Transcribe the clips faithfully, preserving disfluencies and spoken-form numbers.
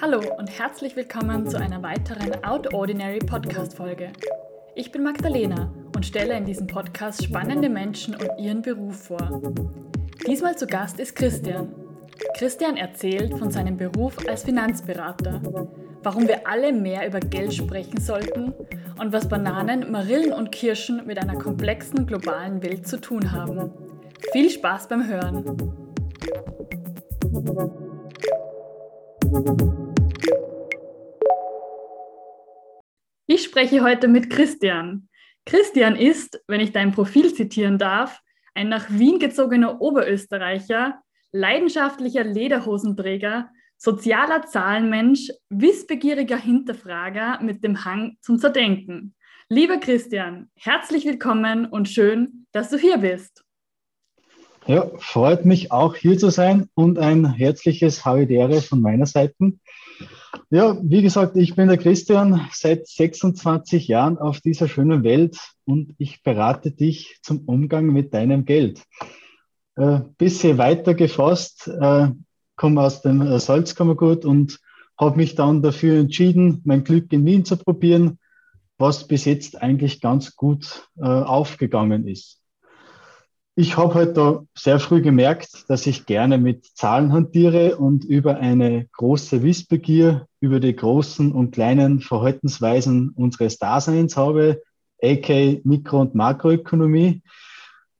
Hallo und herzlich willkommen zu einer weiteren Out Ordinary Podcast-Folge. Ich bin Magdalena und stelle in diesem Podcast spannende Menschen und ihren Beruf vor. Diesmal zu Gast ist Christian. Christian erzählt von seinem Beruf als Finanzberater, warum wir alle mehr über Geld sprechen sollten und was Bananen, Marillen und Kirschen mit einer komplexen globalen Welt zu tun haben. Viel Spaß beim Hören! Ich spreche heute mit Christian. Christian ist, wenn ich dein Profil zitieren darf, ein nach Wien gezogener Oberösterreicher, leidenschaftlicher Lederhosenträger, sozialer Zahlenmensch, wissbegieriger Hinterfrager mit dem Hang zum Zerdenken. Lieber Christian, herzlich willkommen und schön, dass du hier bist. Ja, freut mich auch hier zu sein und ein herzliches Havidere von meiner Seite. Ja, wie gesagt, ich bin der Christian, seit sechsundzwanzig Jahren auf dieser schönen Welt und ich berate dich zum Umgang mit deinem Geld. Äh, bisschen weiter gefasst, äh, komme aus dem Salzkammergut und habe mich dann dafür entschieden, mein Glück in Wien zu probieren, was bis jetzt eigentlich ganz gut äh, aufgegangen ist. Ich habe halt da sehr früh gemerkt, dass ich gerne mit Zahlen hantiere und über eine große Wissbegier, über die großen und kleinen Verhaltensweisen unseres Daseins habe, aka Mikro- und Makroökonomie,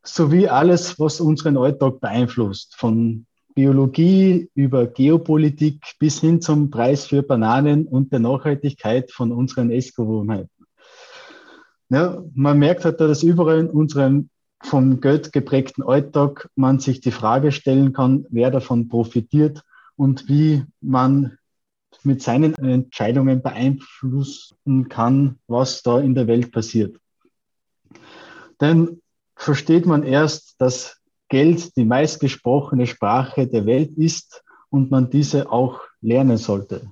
sowie alles, was unseren Alltag beeinflusst, von Biologie, über Geopolitik bis hin zum Preis für Bananen und der Nachhaltigkeit von unseren Essgewohnheiten. Ja, man merkt halt, dass überall in unserem vom Geld geprägten Alltag man sich die Frage stellen kann, wer davon profitiert und wie man mit seinen Entscheidungen beeinflussen kann, was da in der Welt passiert. Denn versteht man erst, dass Geld die meistgesprochene Sprache der Welt ist und man diese auch lernen sollte.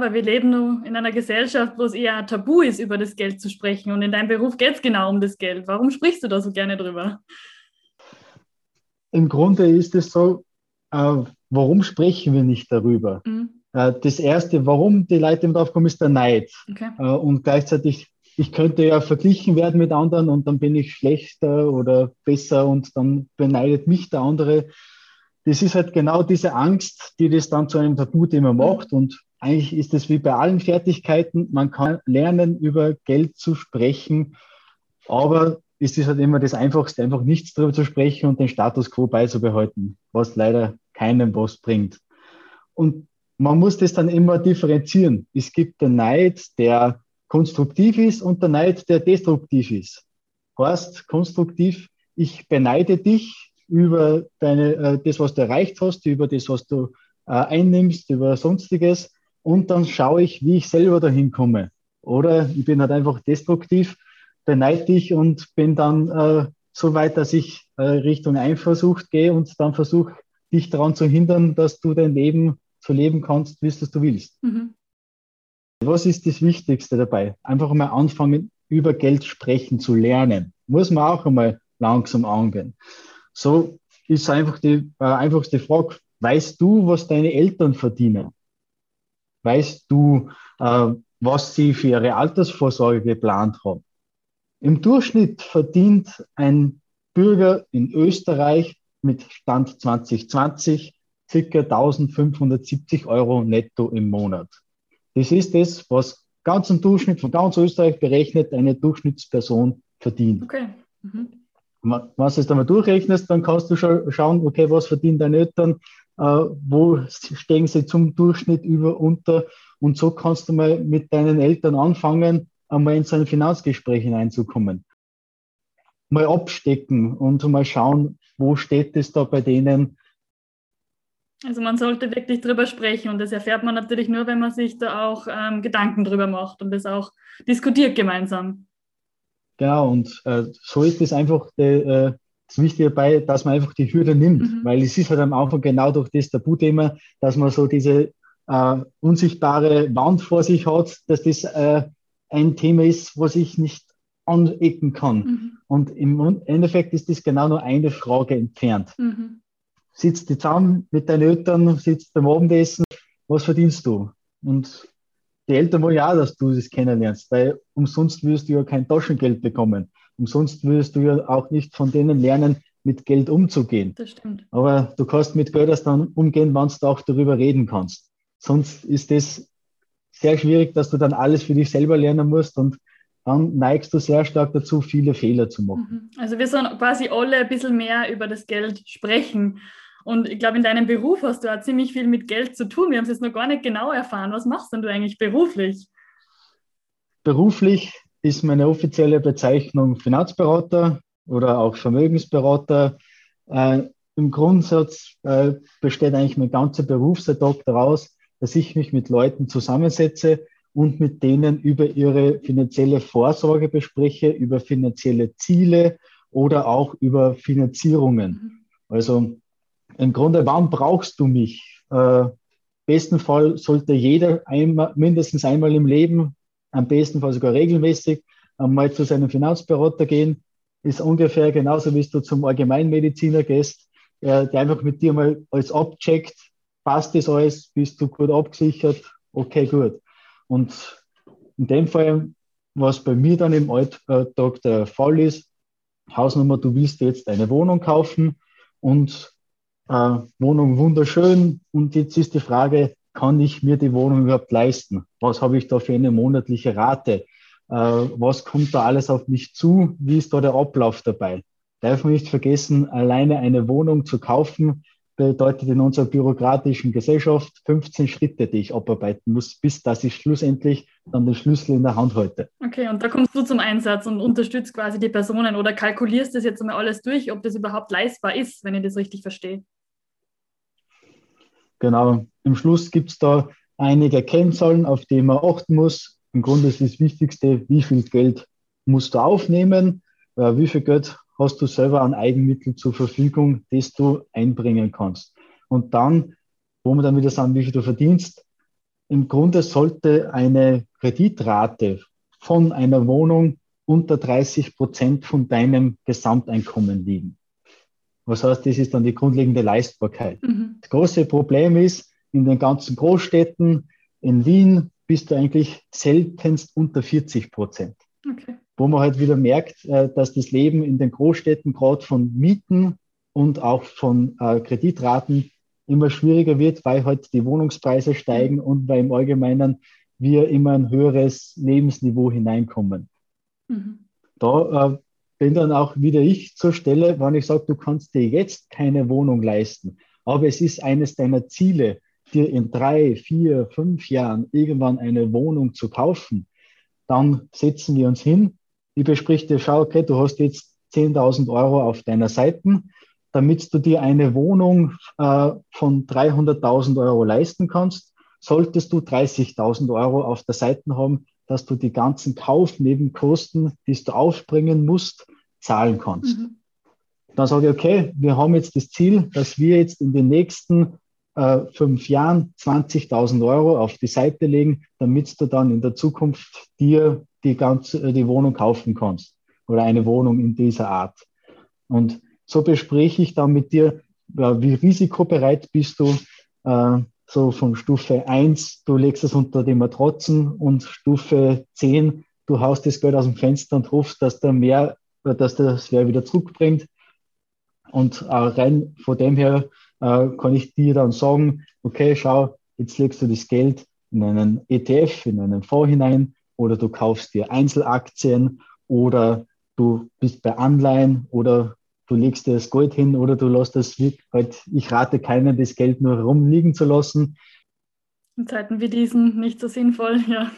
Aber wir leben nun in einer Gesellschaft, wo es eher tabu ist, über das Geld zu sprechen. Und in deinem Beruf geht es genau um das Geld. Warum sprichst du da so gerne drüber? Im Grunde ist es so, äh, warum sprechen wir nicht darüber? Mhm. Äh, das Erste, warum die Leute mit aufkommen, ist der Neid. Okay. Äh, und gleichzeitig ich könnte ja verglichen werden mit anderen und dann bin ich schlechter oder besser und dann beneidet mich der andere. Das ist halt genau diese Angst, die das dann zu einem Tabuthema macht. Und eigentlich ist es wie bei allen Fertigkeiten, man kann lernen, über Geld zu sprechen, aber es ist halt immer das Einfachste, einfach nichts darüber zu sprechen und den Status quo beizubehalten, was leider keinem was bringt. Und man muss das dann immer differenzieren. Es gibt den Neid, der konstruktiv ist und der Neid, der destruktiv ist. Heißt, konstruktiv, ich beneide dich über deine, äh, das, was du erreicht hast, über das, was du äh, einnimmst, über Sonstiges und dann schaue ich, wie ich selber dahin komme. Oder ich bin halt einfach destruktiv, beneide dich und bin dann äh, so weit, dass ich äh, Richtung Eifersucht gehe und dann versuche, dich daran zu hindern, dass du dein Leben so leben kannst, wie es du willst. Mhm. Was ist das Wichtigste dabei? Einfach mal anfangen, über Geld sprechen zu lernen. Muss man auch einmal langsam angehen. So ist einfach die äh, einfachste Frage, weißt du, was deine Eltern verdienen? Weißt du, äh, was sie für ihre Altersvorsorge geplant haben? Im Durchschnitt verdient ein Bürger in Österreich mit Stand zwanzig zwanzig ca. eintausendfünfhundertsiebzig Euro netto im Monat. Das ist das, was ganz im Durchschnitt von ganz Österreich berechnet eine Durchschnittsperson verdient. Okay. Mhm. Wenn du es einmal durchrechnest, dann kannst du schon schauen, okay, was verdienen deine Eltern, äh, wo stehen sie zum Durchschnitt über, unter und so kannst du mal mit deinen Eltern anfangen, einmal in so ein Finanzgespräch hineinzukommen. Mal abstecken und mal schauen, wo steht es da bei denen. Also man sollte wirklich drüber sprechen und das erfährt man natürlich nur, wenn man sich da auch ähm, Gedanken drüber macht und das auch diskutiert gemeinsam. Genau, und äh, so ist das einfach de, äh, das Wichtige dabei, dass man einfach die Hürde nimmt, mhm. weil es ist halt am Anfang genau durch das Tabuthema, dass man so diese äh, unsichtbare Wand vor sich hat, dass das äh, ein Thema ist, was ich nicht anecken kann. Mhm. Und im Endeffekt ist das genau nur eine Frage entfernt. Mhm. Sitzt du zusammen mit deinen Eltern, sitzt beim Abendessen, was verdienst du? Und die Eltern wollen ja auch, dass du das kennenlernst, weil umsonst würdest du ja kein Taschengeld bekommen. Umsonst würdest du ja auch nicht von denen lernen, mit Geld umzugehen. Das stimmt. Aber du kannst mit Geld erst dann umgehen, wenn du auch darüber reden kannst. Sonst ist das sehr schwierig, dass du dann alles für dich selber lernen musst und dann neigst du sehr stark dazu, viele Fehler zu machen. Also wir sollen quasi alle ein bisschen mehr über das Geld sprechen. Und ich glaube, in deinem Beruf hast du auch ziemlich viel mit Geld zu tun. Wir haben es jetzt noch gar nicht genau erfahren. Was machst denn du eigentlich beruflich? Beruflich ist meine offizielle Bezeichnung Finanzberater oder auch Vermögensberater. Äh, im Grundsatz äh, besteht eigentlich mein ganzer Berufsalltag daraus, dass ich mich mit Leuten zusammensetze und mit denen über ihre finanzielle Vorsorge bespreche, über finanzielle Ziele oder auch über Finanzierungen. Also im Grunde, wann brauchst du mich? Äh, im besten Fall sollte jeder einmal, mindestens einmal im Leben, am besten Fall sogar regelmäßig, einmal zu seinem Finanzberater gehen. Ist ungefähr genauso, wie du zum Allgemeinmediziner gehst, äh, der einfach mit dir mal alles abcheckt. Passt das alles? Bist du gut abgesichert? Okay, gut. Und in dem Fall, was bei mir dann im Alltag der Fall ist, Hausnummer, du willst jetzt eine Wohnung kaufen und äh, Wohnung wunderschön. Und jetzt ist die Frage, kann ich mir die Wohnung überhaupt leisten? Was habe ich da für eine monatliche Rate? Äh, was kommt da alles auf mich zu? Wie ist da der Ablauf dabei? Darf man nicht vergessen, alleine eine Wohnung zu kaufen, bedeutet in unserer bürokratischen Gesellschaft fünfzehn Schritte, die ich abarbeiten muss, bis dass ich schlussendlich dann den Schlüssel in der Hand halte. Okay, und da kommst du zum Einsatz und unterstützt quasi die Personen oder kalkulierst das jetzt einmal alles durch, ob das überhaupt leistbar ist, wenn ich das richtig verstehe. Genau, im Schluss gibt es da einige Kennzahlen, auf die man achten muss. Im Grunde ist das Wichtigste, wie viel Geld musst du aufnehmen, wie viel Geld hast du selber an Eigenmitteln zur Verfügung, das du einbringen kannst. Und dann, wo wir dann wieder sagen, wie viel du verdienst, im Grunde sollte eine Kreditrate von einer Wohnung unter dreißig Prozent von deinem Gesamteinkommen liegen. Was heißt, das ist dann die grundlegende Leistbarkeit. Mhm. Das große Problem ist, in den ganzen Großstädten, in Wien, bist du eigentlich seltenst unter vierzig Prozent. Okay. Wo man halt wieder merkt, dass das Leben in den Großstädten gerade von Mieten und auch von Kreditraten immer schwieriger wird, weil halt die Wohnungspreise steigen und weil im Allgemeinen wir immer ein höheres Lebensniveau hineinkommen. Mhm. Da bin dann auch wieder ich zur Stelle, wenn ich sage, du kannst dir jetzt keine Wohnung leisten, aber es ist eines deiner Ziele, dir in drei, vier, fünf Jahren irgendwann eine Wohnung zu kaufen, dann setzen wir uns hin. Ich besprich dir, schau, okay, du hast jetzt zehntausend Euro auf deiner Seite, damit du dir eine Wohnung äh, von dreihunderttausend Euro leisten kannst, solltest du dreißigtausend Euro auf der Seite haben, dass du die ganzen Kaufnebenkosten, die du aufbringen musst, zahlen kannst. Mhm. Dann sage ich, okay, wir haben jetzt das Ziel, dass wir jetzt in den nächsten äh, fünf Jahren zwanzigtausend Euro auf die Seite legen, damit du dann in der Zukunft dir die ganze, die Wohnung kaufen kannst oder eine Wohnung in dieser Art. Und so bespreche ich dann mit dir, wie risikobereit bist du, so von Stufe eins, du legst es unter die Matratzen und Stufe zehn, du haust das Geld aus dem Fenster und hoffst, dass der mehr, dass das mehr wieder zurückbringt. Und rein von dem her kann ich dir dann sagen, okay, schau, jetzt legst du das Geld in einen E T F, in einen Fonds hinein, oder du kaufst dir Einzelaktien oder du bist bei Anleihen oder du legst dir das Geld hin oder du lässt das halt, ich rate keinen, das Geld nur rumliegen zu lassen. In Zeiten wie diesen nicht so sinnvoll, ja.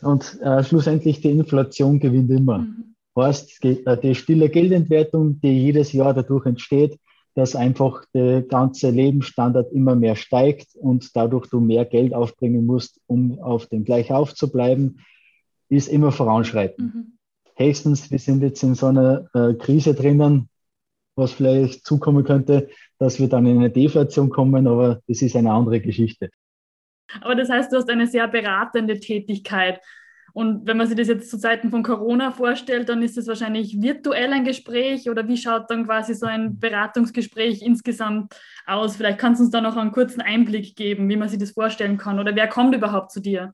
Und äh, schlussendlich die Inflation gewinnt immer. Mhm. Heißt, die stille Geldentwertung, die jedes Jahr dadurch entsteht, dass einfach der ganze Lebensstandard immer mehr steigt und dadurch du mehr Geld aufbringen musst, um auf dem Gleichauf zu bleiben, ist immer voranschreitend. Mhm. Höchstens, wir sind jetzt in so einer äh, Krise drinnen, was vielleicht zukommen könnte, dass wir dann in eine Deflation kommen, aber das ist eine andere Geschichte. Aber das heißt, du hast eine sehr beratende Tätigkeit. Und wenn man sich das jetzt zu Zeiten von Corona vorstellt, dann ist es wahrscheinlich virtuell ein Gespräch, oder wie schaut dann quasi so ein Beratungsgespräch insgesamt aus? Vielleicht kannst du uns da noch einen kurzen Einblick geben, wie man sich das vorstellen kann, oder wer kommt überhaupt zu dir?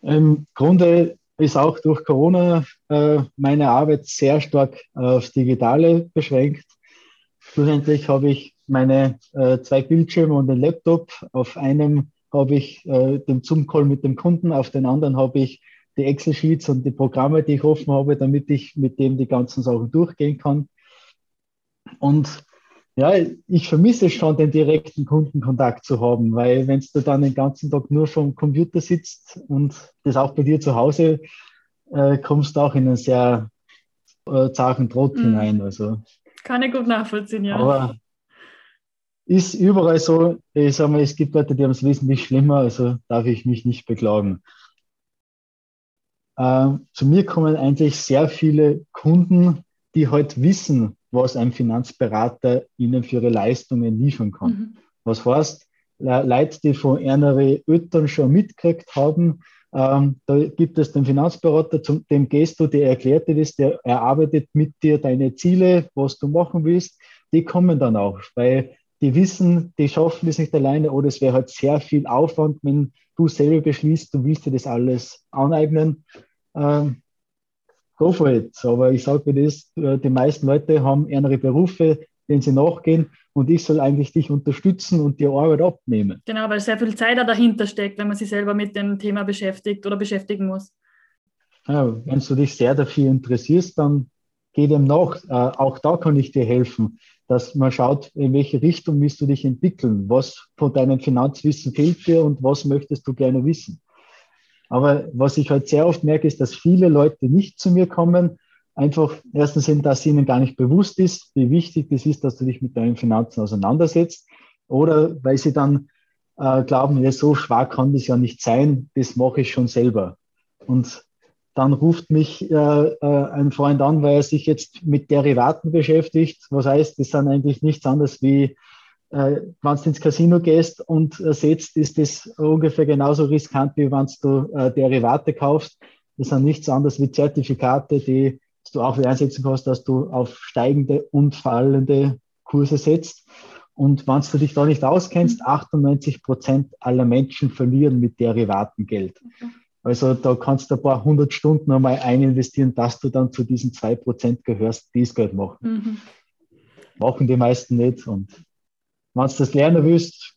Im Grunde ist auch durch Corona äh, meine Arbeit sehr stark äh, aufs Digitale beschränkt. Schlussendlich habe ich meine äh, zwei Bildschirme und den Laptop. Auf einem habe ich äh, den Zoom-Call mit dem Kunden, auf den anderen habe ich die Excel-Sheets und die Programme, die ich offen habe, damit ich mit dem die ganzen Sachen durchgehen kann. Und ja, ich vermisse schon, den direkten Kundenkontakt zu haben, weil wenn du dann den ganzen Tag nur vom Computer sitzt und das auch bei dir zu Hause, äh, kommst du auch in einen sehr äh, zagen Trott mm. hinein. Also. Kann ich gut nachvollziehen, ja. Aber ist überall so, ich sag mal, es gibt Leute, die haben es wesentlich schlimmer, also darf ich mich nicht beklagen. Äh, zu mir kommen eigentlich sehr viele Kunden, die halt wissen, was ein Finanzberater ihnen für ihre Leistungen liefern kann. Mhm. Was heißt, Leute, die von ihren Eltern schon mitgekriegt haben, ähm, da gibt es den Finanzberater, zum, dem gehst du, der erklärt dir das, der erarbeitet mit dir deine Ziele, was du machen willst, die kommen dann auch, weil die wissen, die schaffen das nicht alleine, oder es wäre halt sehr viel Aufwand, wenn du selber beschließt, du willst dir das alles aneignen. Ähm, Go for it. Aber ich sage mir das, die meisten Leute haben andere Berufe, denen sie nachgehen, und ich soll eigentlich dich unterstützen und die Arbeit abnehmen. Genau, weil sehr viel Zeit dahinter steckt, wenn man sich selber mit dem Thema beschäftigt oder beschäftigen muss. Ja, wenn du dich sehr dafür interessierst, dann geh dem nach. Äh, auch da kann ich dir helfen, dass man schaut, in welche Richtung willst du dich entwickeln, was von deinem Finanzwissen fehlt dir und was möchtest du gerne wissen. Aber was ich halt sehr oft merke, ist, dass viele Leute nicht zu mir kommen. Einfach erstens sind, dass ihnen gar nicht bewusst ist, wie wichtig das ist, dass du dich mit deinen Finanzen auseinandersetzt. Oder weil sie dann äh, glauben, ja, so schwer kann das ja nicht sein, das mache ich schon selber. Und dann ruft mich äh, ein Freund an, weil er sich jetzt mit Derivaten beschäftigt. Was heißt, das sind eigentlich nichts anderes wie, wenn du ins Casino gehst und setzt, ist das ungefähr genauso riskant, wie wenn du Derivate kaufst. Das sind nichts anderes wie Zertifikate, die du auch einsetzen kannst, dass du auf steigende und fallende Kurse setzt. Und wenn du dich da nicht auskennst, achtundneunzig Prozent aller Menschen verlieren mit Derivaten Geld. Okay. Also da kannst du ein paar hundert Stunden einmal eininvestieren, dass du dann zu diesen zwei Prozent gehörst, die es Geld machen. Mhm. Machen die meisten nicht, und wenn du das lernen willst,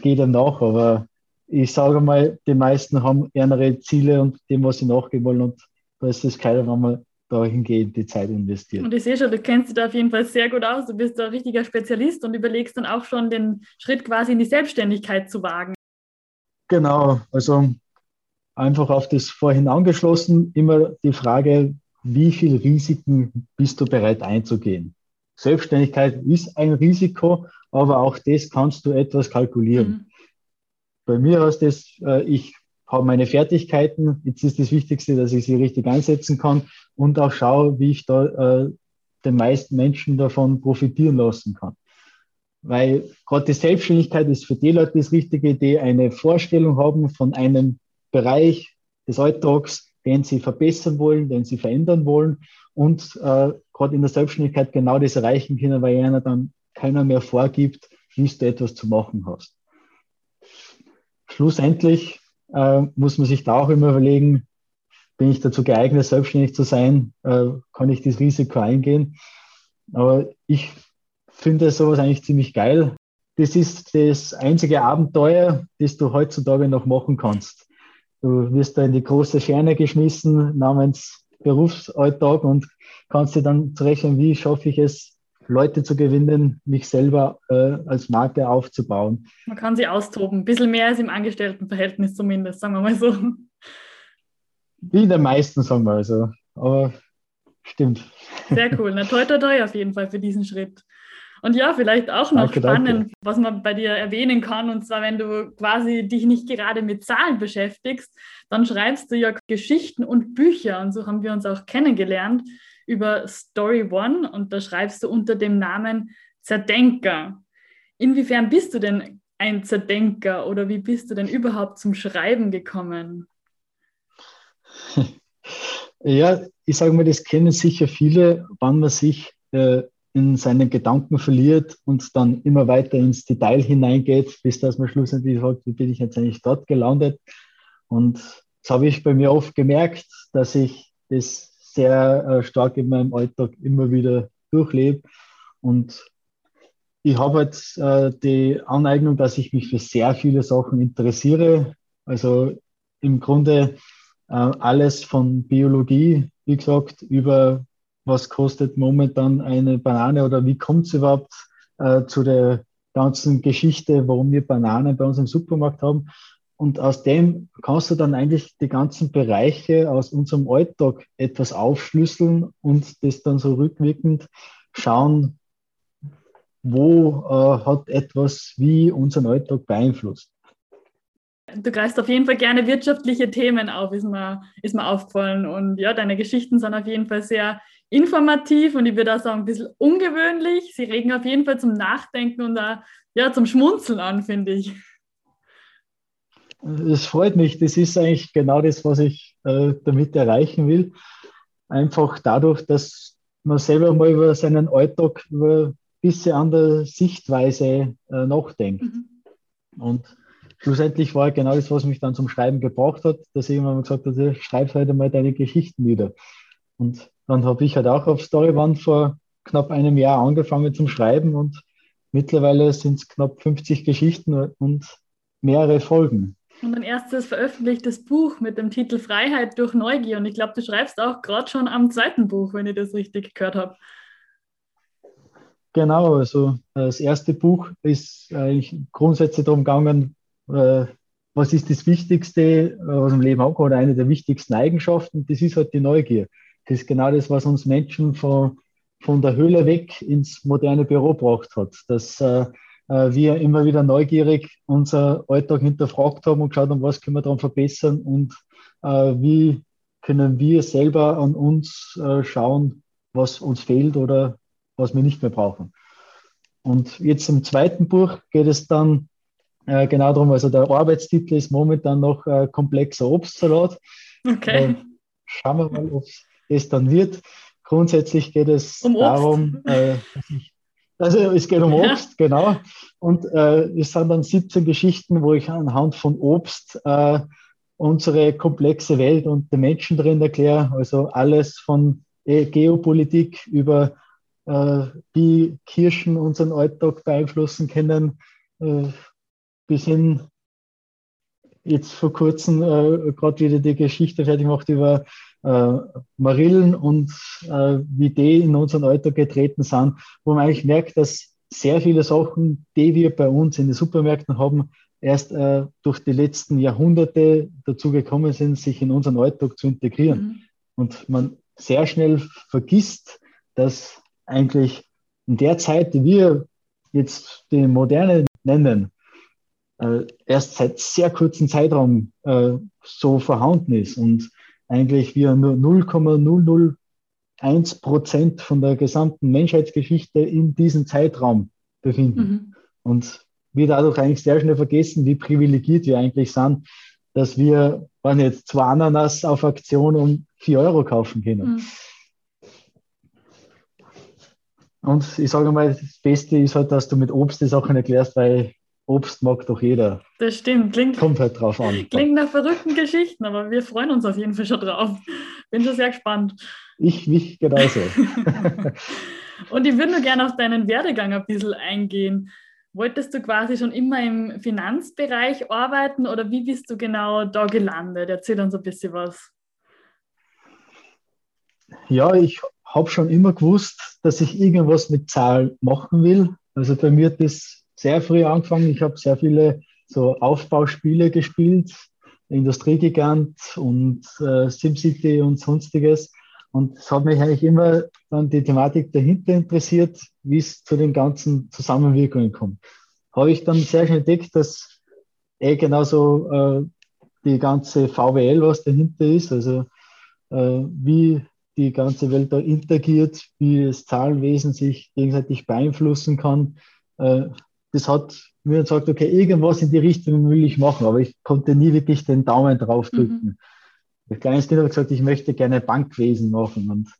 geh dem nach. Aber ich sage mal, die meisten haben andere Ziele und dem, was sie nachgehen wollen. Und da ist es keiner, wenn man dahingehend die Zeit investiert. Und ich sehe schon, du kennst dich da auf jeden Fall sehr gut aus. Du bist da ein richtiger Spezialist und überlegst dann auch schon, den Schritt quasi in die Selbstständigkeit zu wagen. Genau, also einfach auf das vorhin angeschlossen, immer die Frage, wie viele Risiken bist du bereit einzugehen? Selbstständigkeit ist ein Risiko, aber auch das kannst du etwas kalkulieren. Mhm. Bei mir heißt das, ich habe meine Fertigkeiten, jetzt ist das Wichtigste, dass ich sie richtig einsetzen kann und auch schaue, wie ich da äh, den meisten Menschen davon profitieren lassen kann. Weil gerade die Selbstständigkeit ist für die Leute das Richtige, die eine Vorstellung haben von einem Bereich des Alltags, den sie verbessern wollen, den sie verändern wollen, und äh, gerade in der Selbstständigkeit genau das erreichen können, weil einer dann keiner mehr vorgibt, wie du etwas zu machen hast. Schlussendlich äh, muss man sich da auch immer überlegen, bin ich dazu geeignet, selbstständig zu sein, äh, kann ich das Risiko eingehen. Aber ich finde sowas eigentlich ziemlich geil. Das ist das einzige Abenteuer, das du heutzutage noch machen kannst. Du wirst da in die große Ferne geschmissen namens Berufsalltag und kannst dir dann zurechnen, wie schaffe ich es, Leute zu gewinnen, mich selber äh, als Marke aufzubauen. Man kann sie austoben. Ein bisschen mehr als im Angestelltenverhältnis zumindest, sagen wir mal so. Wie in den meisten, sagen wir also. Aber stimmt. Sehr cool. Na, toi, toi, toi auf jeden Fall für diesen Schritt. Und ja, vielleicht auch noch danke, spannend, danke. Was man bei dir erwähnen kann, und zwar, wenn du quasi dich nicht gerade mit Zahlen beschäftigst, dann schreibst du ja Geschichten und Bücher, und so haben wir uns auch kennengelernt über Story One, und da schreibst du unter dem Namen Zerdenker. Inwiefern bist du denn ein Zerdenker oder wie bist du denn überhaupt zum Schreiben gekommen? Ja, ich sage mal, das kennen sicher viele, wann man sich äh, in seinen Gedanken verliert und dann immer weiter ins Detail hineingeht, bis dass man schlussendlich sagt, wie bin ich jetzt eigentlich dort gelandet? Und das habe ich bei mir oft gemerkt, dass ich das sehr äh, stark in meinem Alltag immer wieder durchlebe. Und ich habe halt äh, die Aneignung, dass ich mich für sehr viele Sachen interessiere. Also im Grunde äh, alles von Biologie, wie gesagt, über was kostet momentan eine Banane oder wie kommt es überhaupt äh, zu der ganzen Geschichte, warum wir Bananen bei uns im Supermarkt haben. Und aus dem kannst du dann eigentlich die ganzen Bereiche aus unserem Alltag etwas aufschlüsseln und das dann so rückwirkend schauen, wo äh, hat etwas wie unseren Alltag beeinflusst. Du greifst auf jeden Fall gerne wirtschaftliche Themen auf, ist mir, ist mir aufgefallen. Und ja, deine Geschichten sind auf jeden Fall sehr informativ und ich würde auch sagen, ein bisschen ungewöhnlich. Sie regen auf jeden Fall zum Nachdenken und auch, ja, zum Schmunzeln an, finde ich. Das freut mich. Das ist eigentlich genau das, was ich äh, damit erreichen will. Einfach dadurch, dass man selber mal über seinen Alltag, über ein bisschen andere Sichtweise äh, nachdenkt. Mhm. Und schlussendlich war genau das, was mich dann zum Schreiben gebracht hat, dass ich immer gesagt habe, schreib halt einmal deine Geschichten nieder. Und dann habe ich halt auch auf Story One vor knapp einem Jahr angefangen zum Schreiben und mittlerweile sind es knapp fünfzig Geschichten und mehrere Folgen. Und ein erstes veröffentlichtes Buch mit dem Titel Freiheit durch Neugier. Und ich glaube, du schreibst auch gerade schon am zweiten Buch, wenn ich das richtig gehört habe. Genau, also das erste Buch ist eigentlich grundsätzlich darum gegangen, was ist das Wichtigste, was im Leben ankommt, oder eine der wichtigsten Eigenschaften, das ist halt die Neugier. Das ist genau das, was uns Menschen von, von der Höhle weg ins moderne Büro gebracht hat, dass äh, wir immer wieder neugierig unser Alltag hinterfragt haben und geschaut haben, was können wir daran verbessern und äh, wie können wir selber an uns äh, schauen, was uns fehlt oder was wir nicht mehr brauchen. Und jetzt im zweiten Buch geht es dann äh, genau darum, also der Arbeitstitel ist momentan noch äh, komplexer Obstsalat. Okay. Äh, schauen wir mal, ob es dann wird. Grundsätzlich geht es um darum, äh, also es geht um Obst, ja. Genau. Und äh, es sind dann siebzehn Geschichten, wo ich anhand von Obst äh, unsere komplexe Welt und die Menschen drin erkläre. Also alles von Geopolitik über äh, wie Kirschen unseren Alltag beeinflussen können, äh, bis hin jetzt vor kurzem äh, gerade wieder die Geschichte fertig gemacht über Äh, Marillen und äh, wie die in unseren Alltag getreten sind, wo man eigentlich merkt, dass sehr viele Sachen, die wir bei uns in den Supermärkten haben, erst äh, durch die letzten Jahrhunderte dazu gekommen sind, sich in unseren Alltag zu integrieren. Mhm. Und man sehr schnell vergisst, dass eigentlich in der Zeit, die wir jetzt die Moderne nennen, äh, erst seit sehr kurzem Zeitraum äh, so vorhanden ist und eigentlich wir nur null Komma null null eins Prozent von der gesamten Menschheitsgeschichte in diesem Zeitraum befinden. Mhm. Und wir dadurch eigentlich sehr schnell vergessen, wie privilegiert wir eigentlich sind, dass wir, waren jetzt zwei Ananas auf Aktion um vier Euro kaufen können. Mhm. Und ich sage mal, das Beste ist halt, dass du mit Obst die Sachen erklärst, weil Obst mag doch jeder. Das stimmt. Klingt, Kommt halt drauf an. Klingt nach verrückten Geschichten, aber wir freuen uns auf jeden Fall schon drauf. Bin schon sehr gespannt. Ich mich genauso. Und ich würde nur gerne auf deinen Werdegang ein bisschen eingehen. Wolltest du quasi schon immer im Finanzbereich arbeiten oder wie bist du genau da gelandet? Erzähl uns ein bisschen was. Ja, ich habe schon immer gewusst, dass ich irgendwas mit Zahlen machen will. Also bei mir das sehr früh angefangen. Ich habe sehr viele so Aufbauspiele gespielt, Industriegigant und äh, SimCity und sonstiges. Und es hat mich eigentlich immer dann die Thematik dahinter interessiert, wie es zu den ganzen Zusammenwirkungen kommt. Habe ich dann sehr schnell entdeckt, dass eh genauso äh, die ganze V W L, was dahinter ist, also äh, wie die ganze Welt da interagiert, wie das Zahlenwesen sich gegenseitig beeinflussen kann, äh, das hat mir gesagt, okay, irgendwas in die Richtung will ich machen, aber ich konnte nie wirklich den Daumen drauf drücken. Mhm. Als kleines Kind habe ich gesagt, ich möchte gerne Bankwesen machen. Und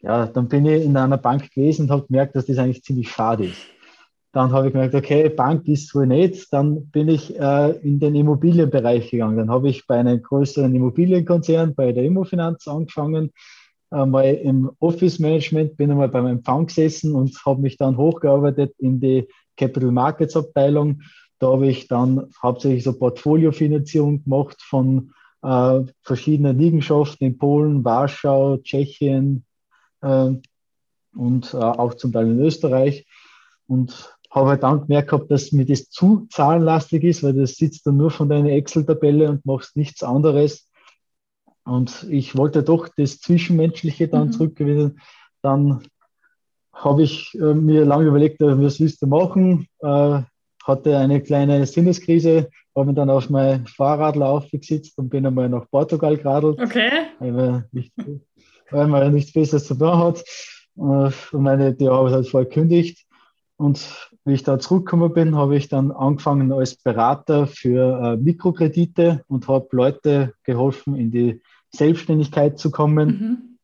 ja, dann bin ich in einer Bank gewesen und habe gemerkt, dass das eigentlich ziemlich schade ist. Dann habe ich gemerkt, okay, Bank ist wohl nicht. Dann bin ich äh, in den Immobilienbereich gegangen. Dann habe ich bei einem größeren Immobilienkonzern, bei der Immofinanz angefangen, mal im Office-Management, bin einmal beim Empfang gesessen und habe mich dann hochgearbeitet in die Capital Markets Abteilung. Da habe ich dann hauptsächlich so Portfoliofinanzierung gemacht von äh, verschiedenen Liegenschaften in Polen, Warschau, Tschechien äh, und äh, auch zum Teil in Österreich. Und habe halt dann gemerkt gehabt, dass mir das zu zahlenlastig ist, weil das sitzt dann nur von deiner Excel-Tabelle und machst nichts anderes. Und ich wollte doch das Zwischenmenschliche dann mhm. zurückgewinnen. Dann habe ich äh, mir lange überlegt, was willst du machen? Äh, hatte eine kleine Sinneskrise, habe mich dann auf mein Fahrradler aufgesetzt und bin einmal nach Portugal geradelt. Okay. Weil, nicht, weil man ja nichts Besseres zu tun hat. Und meine, die habe ich halt voll gekündigt. Und wie ich da zurückgekommen bin, habe ich dann angefangen als Berater für äh, Mikrokredite und habe Leute geholfen, in die Selbstständigkeit zu kommen, mhm.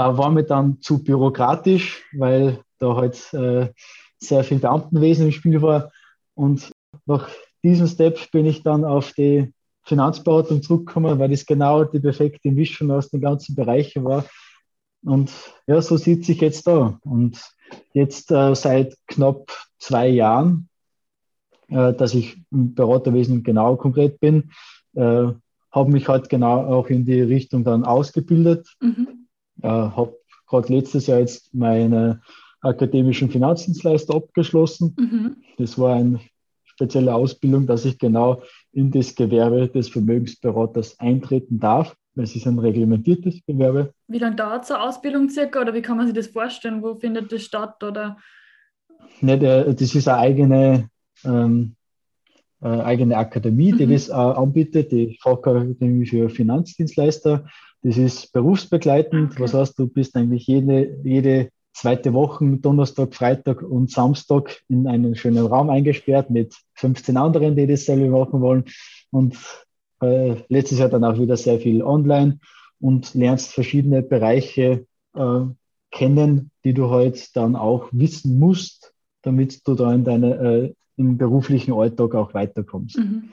äh, war mir dann zu bürokratisch, weil da halt äh, sehr viel Beamtenwesen im Spiel war, und nach diesem Step bin ich dann auf die Finanzberatung zurückgekommen, weil das genau die perfekte Mischung aus den ganzen Bereichen war, und ja, so sitze ich jetzt da und jetzt äh, seit knapp zwei Jahren, äh, dass ich im Beraterwesen genau konkret bin, äh, habe mich halt genau auch in die Richtung dann ausgebildet. Mhm. Äh, habe gerade letztes Jahr jetzt meine akademischen Finanzdienstleister abgeschlossen. Mhm. Das war eine spezielle Ausbildung, dass ich genau in das Gewerbe des Vermögensberaters eintreten darf. Es ist ein reglementiertes Gewerbe. Wie lange dauert so eine Ausbildung circa, oder wie kann man sich das vorstellen? Wo findet das statt? Oder? Nee, das ist eine eigene, ähm, eine eigene Akademie, mhm. die das anbietet, die Fachakademie für Finanzdienstleister. Das ist berufsbegleitend. Okay. Was heißt, du bist eigentlich jede, jede zweite Woche, Donnerstag, Freitag und Samstag in einen schönen Raum eingesperrt mit fünfzehn anderen, die dasselbe machen wollen. Und Äh, letztes Jahr dann auch wieder sehr viel online, und lernst verschiedene Bereiche äh, kennen, die du halt dann auch wissen musst, damit du da in deine, äh, im beruflichen Alltag auch weiterkommst. Mhm.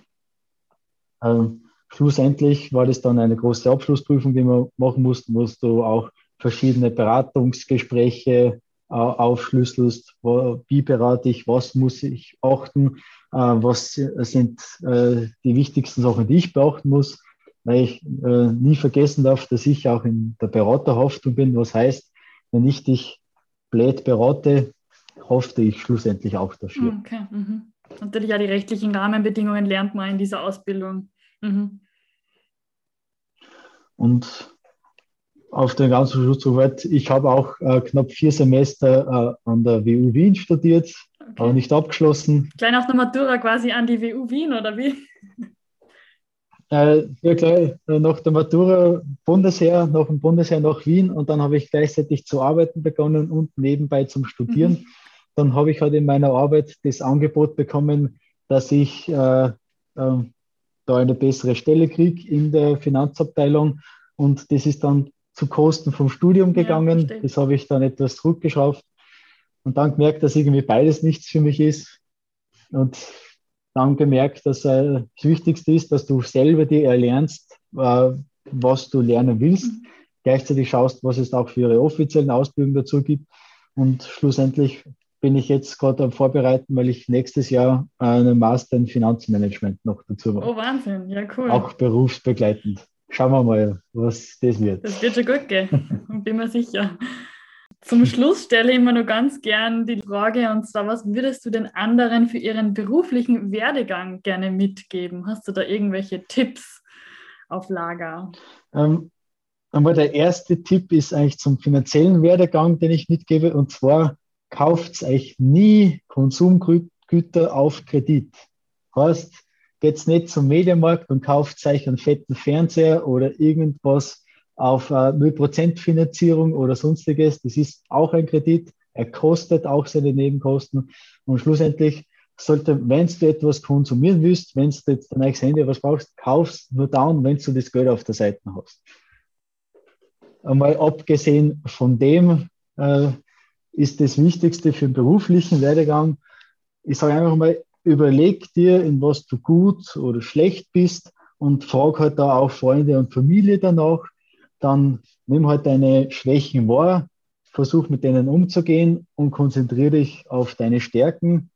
Äh, schlussendlich war das dann eine große Abschlussprüfung, die wir machen mussten, wo du auch verschiedene Beratungsgespräche äh, aufschlüsselst, wo, wie berate ich, was muss ich achten, was sind äh, die wichtigsten Sachen, die ich beachten muss, weil ich äh, nie vergessen darf, dass ich auch in der Beraterhaftung bin, was heißt, wenn ich dich blöd berate, hafte ich schlussendlich auch dafür. Okay. Mhm. Natürlich auch die rechtlichen Rahmenbedingungen lernt man in dieser Ausbildung. Mhm. Und auf den ganzen Schluss soweit, ich habe auch äh, knapp vier Semester äh, an der W U Wien studiert, okay. Aber nicht abgeschlossen. Klein auf der Matura quasi an die W U Wien, oder wie? Äh, ja, gleich nach der Matura Bundesheer, nach dem Bundesheer nach Wien, und dann habe ich gleichzeitig zu arbeiten begonnen und nebenbei zum Studieren. Mhm. Dann habe ich halt in meiner Arbeit das Angebot bekommen, dass ich äh, äh, da eine bessere Stelle kriege in der Finanzabteilung, und das ist dann zu Kosten vom Studium gegangen. Ja, das habe ich dann etwas zurückgeschraubt. Und dann gemerkt, dass irgendwie beides nichts für mich ist. Und dann gemerkt, dass äh, das Wichtigste ist, dass du selber dir erlernst, äh, was du lernen willst. Mhm. Gleichzeitig schaust, was es auch für ihre offiziellen Ausbildungen dazu gibt. Und schlussendlich bin ich jetzt gerade am Vorbereiten, weil ich nächstes Jahr einen Master in Finanzmanagement noch dazu mache. Oh, Wahnsinn. Ja, cool. Auch berufsbegleitend. Schauen wir mal, was das wird. Das wird schon gut gehen, bin mir sicher. Zum Schluss stelle ich mir noch ganz gern die Frage, und zwar, was würdest du den anderen für ihren beruflichen Werdegang gerne mitgeben? Hast du da irgendwelche Tipps auf Lager? Ähm, aber der erste Tipp ist eigentlich zum finanziellen Werdegang, den ich mitgebe, und zwar, kauft euch nie Konsumgüter auf Kredit. Heißt, geht nicht zum Medienmarkt und kauft euch einen fetten Fernseher oder irgendwas auf uh, null Prozent Finanzierung oder sonstiges. Das ist auch ein Kredit. Er kostet auch seine Nebenkosten. Und schlussendlich sollte, wenn du etwas konsumieren willst, wenn du jetzt dein neues Handy was brauchst, kaufst nur dann, wenn du das Geld auf der Seite hast. Einmal abgesehen von dem äh, ist das Wichtigste für den beruflichen Werdegang, ich sage einfach mal, überleg dir, in was du gut oder schlecht bist und frag halt da auch Freunde und Familie danach. Dann nimm halt deine Schwächen wahr, versuch mit denen umzugehen und konzentriere dich auf deine Stärken.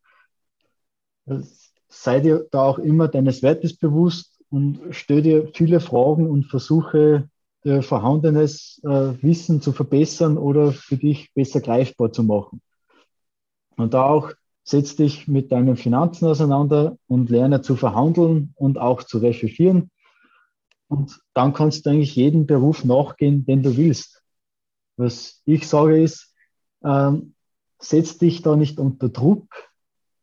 Sei dir da auch immer deines Wertes bewusst und stell dir viele Fragen und versuche, dir vorhandenes äh, Wissen zu verbessern oder für dich besser greifbar zu machen. Und da auch setz dich mit deinen Finanzen auseinander und lerne zu verhandeln und auch zu recherchieren. Und dann kannst du eigentlich jeden Beruf nachgehen, den du willst. Was ich sage ist, ähm, setz dich da nicht unter Druck,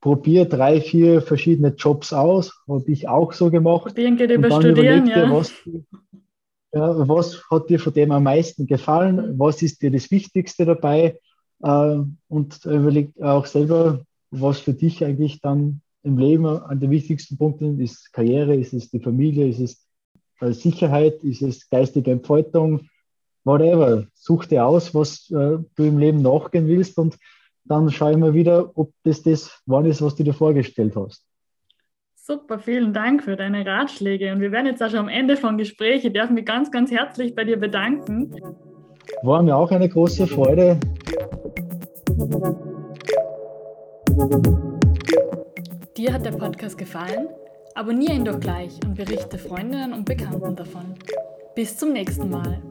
probier drei, vier verschiedene Jobs aus, habe ich auch so gemacht. Probieren geht über Studieren, ja. Dir, was, ja. Was hat dir von dem am meisten gefallen? Was ist dir das Wichtigste dabei? Äh, und überleg auch selber, was für dich eigentlich dann im Leben an den wichtigsten Punkten ist. Karriere, ist es die Familie, ist es äh, Sicherheit, ist es geistige Entfaltung, whatever. Such dir aus, was äh, du im Leben nachgehen willst und dann schau ich mal wieder, ob das das war, ist, was du dir vorgestellt hast. Super, vielen Dank für deine Ratschläge. Und wir werden jetzt auch schon am Ende von Gesprächen. Ich darf mich ganz, ganz herzlich bei dir bedanken. War mir auch eine große Freude. Dir hat der Podcast gefallen? Abonniere ihn doch gleich und berichte Freundinnen und Bekannten davon. Bis zum nächsten Mal.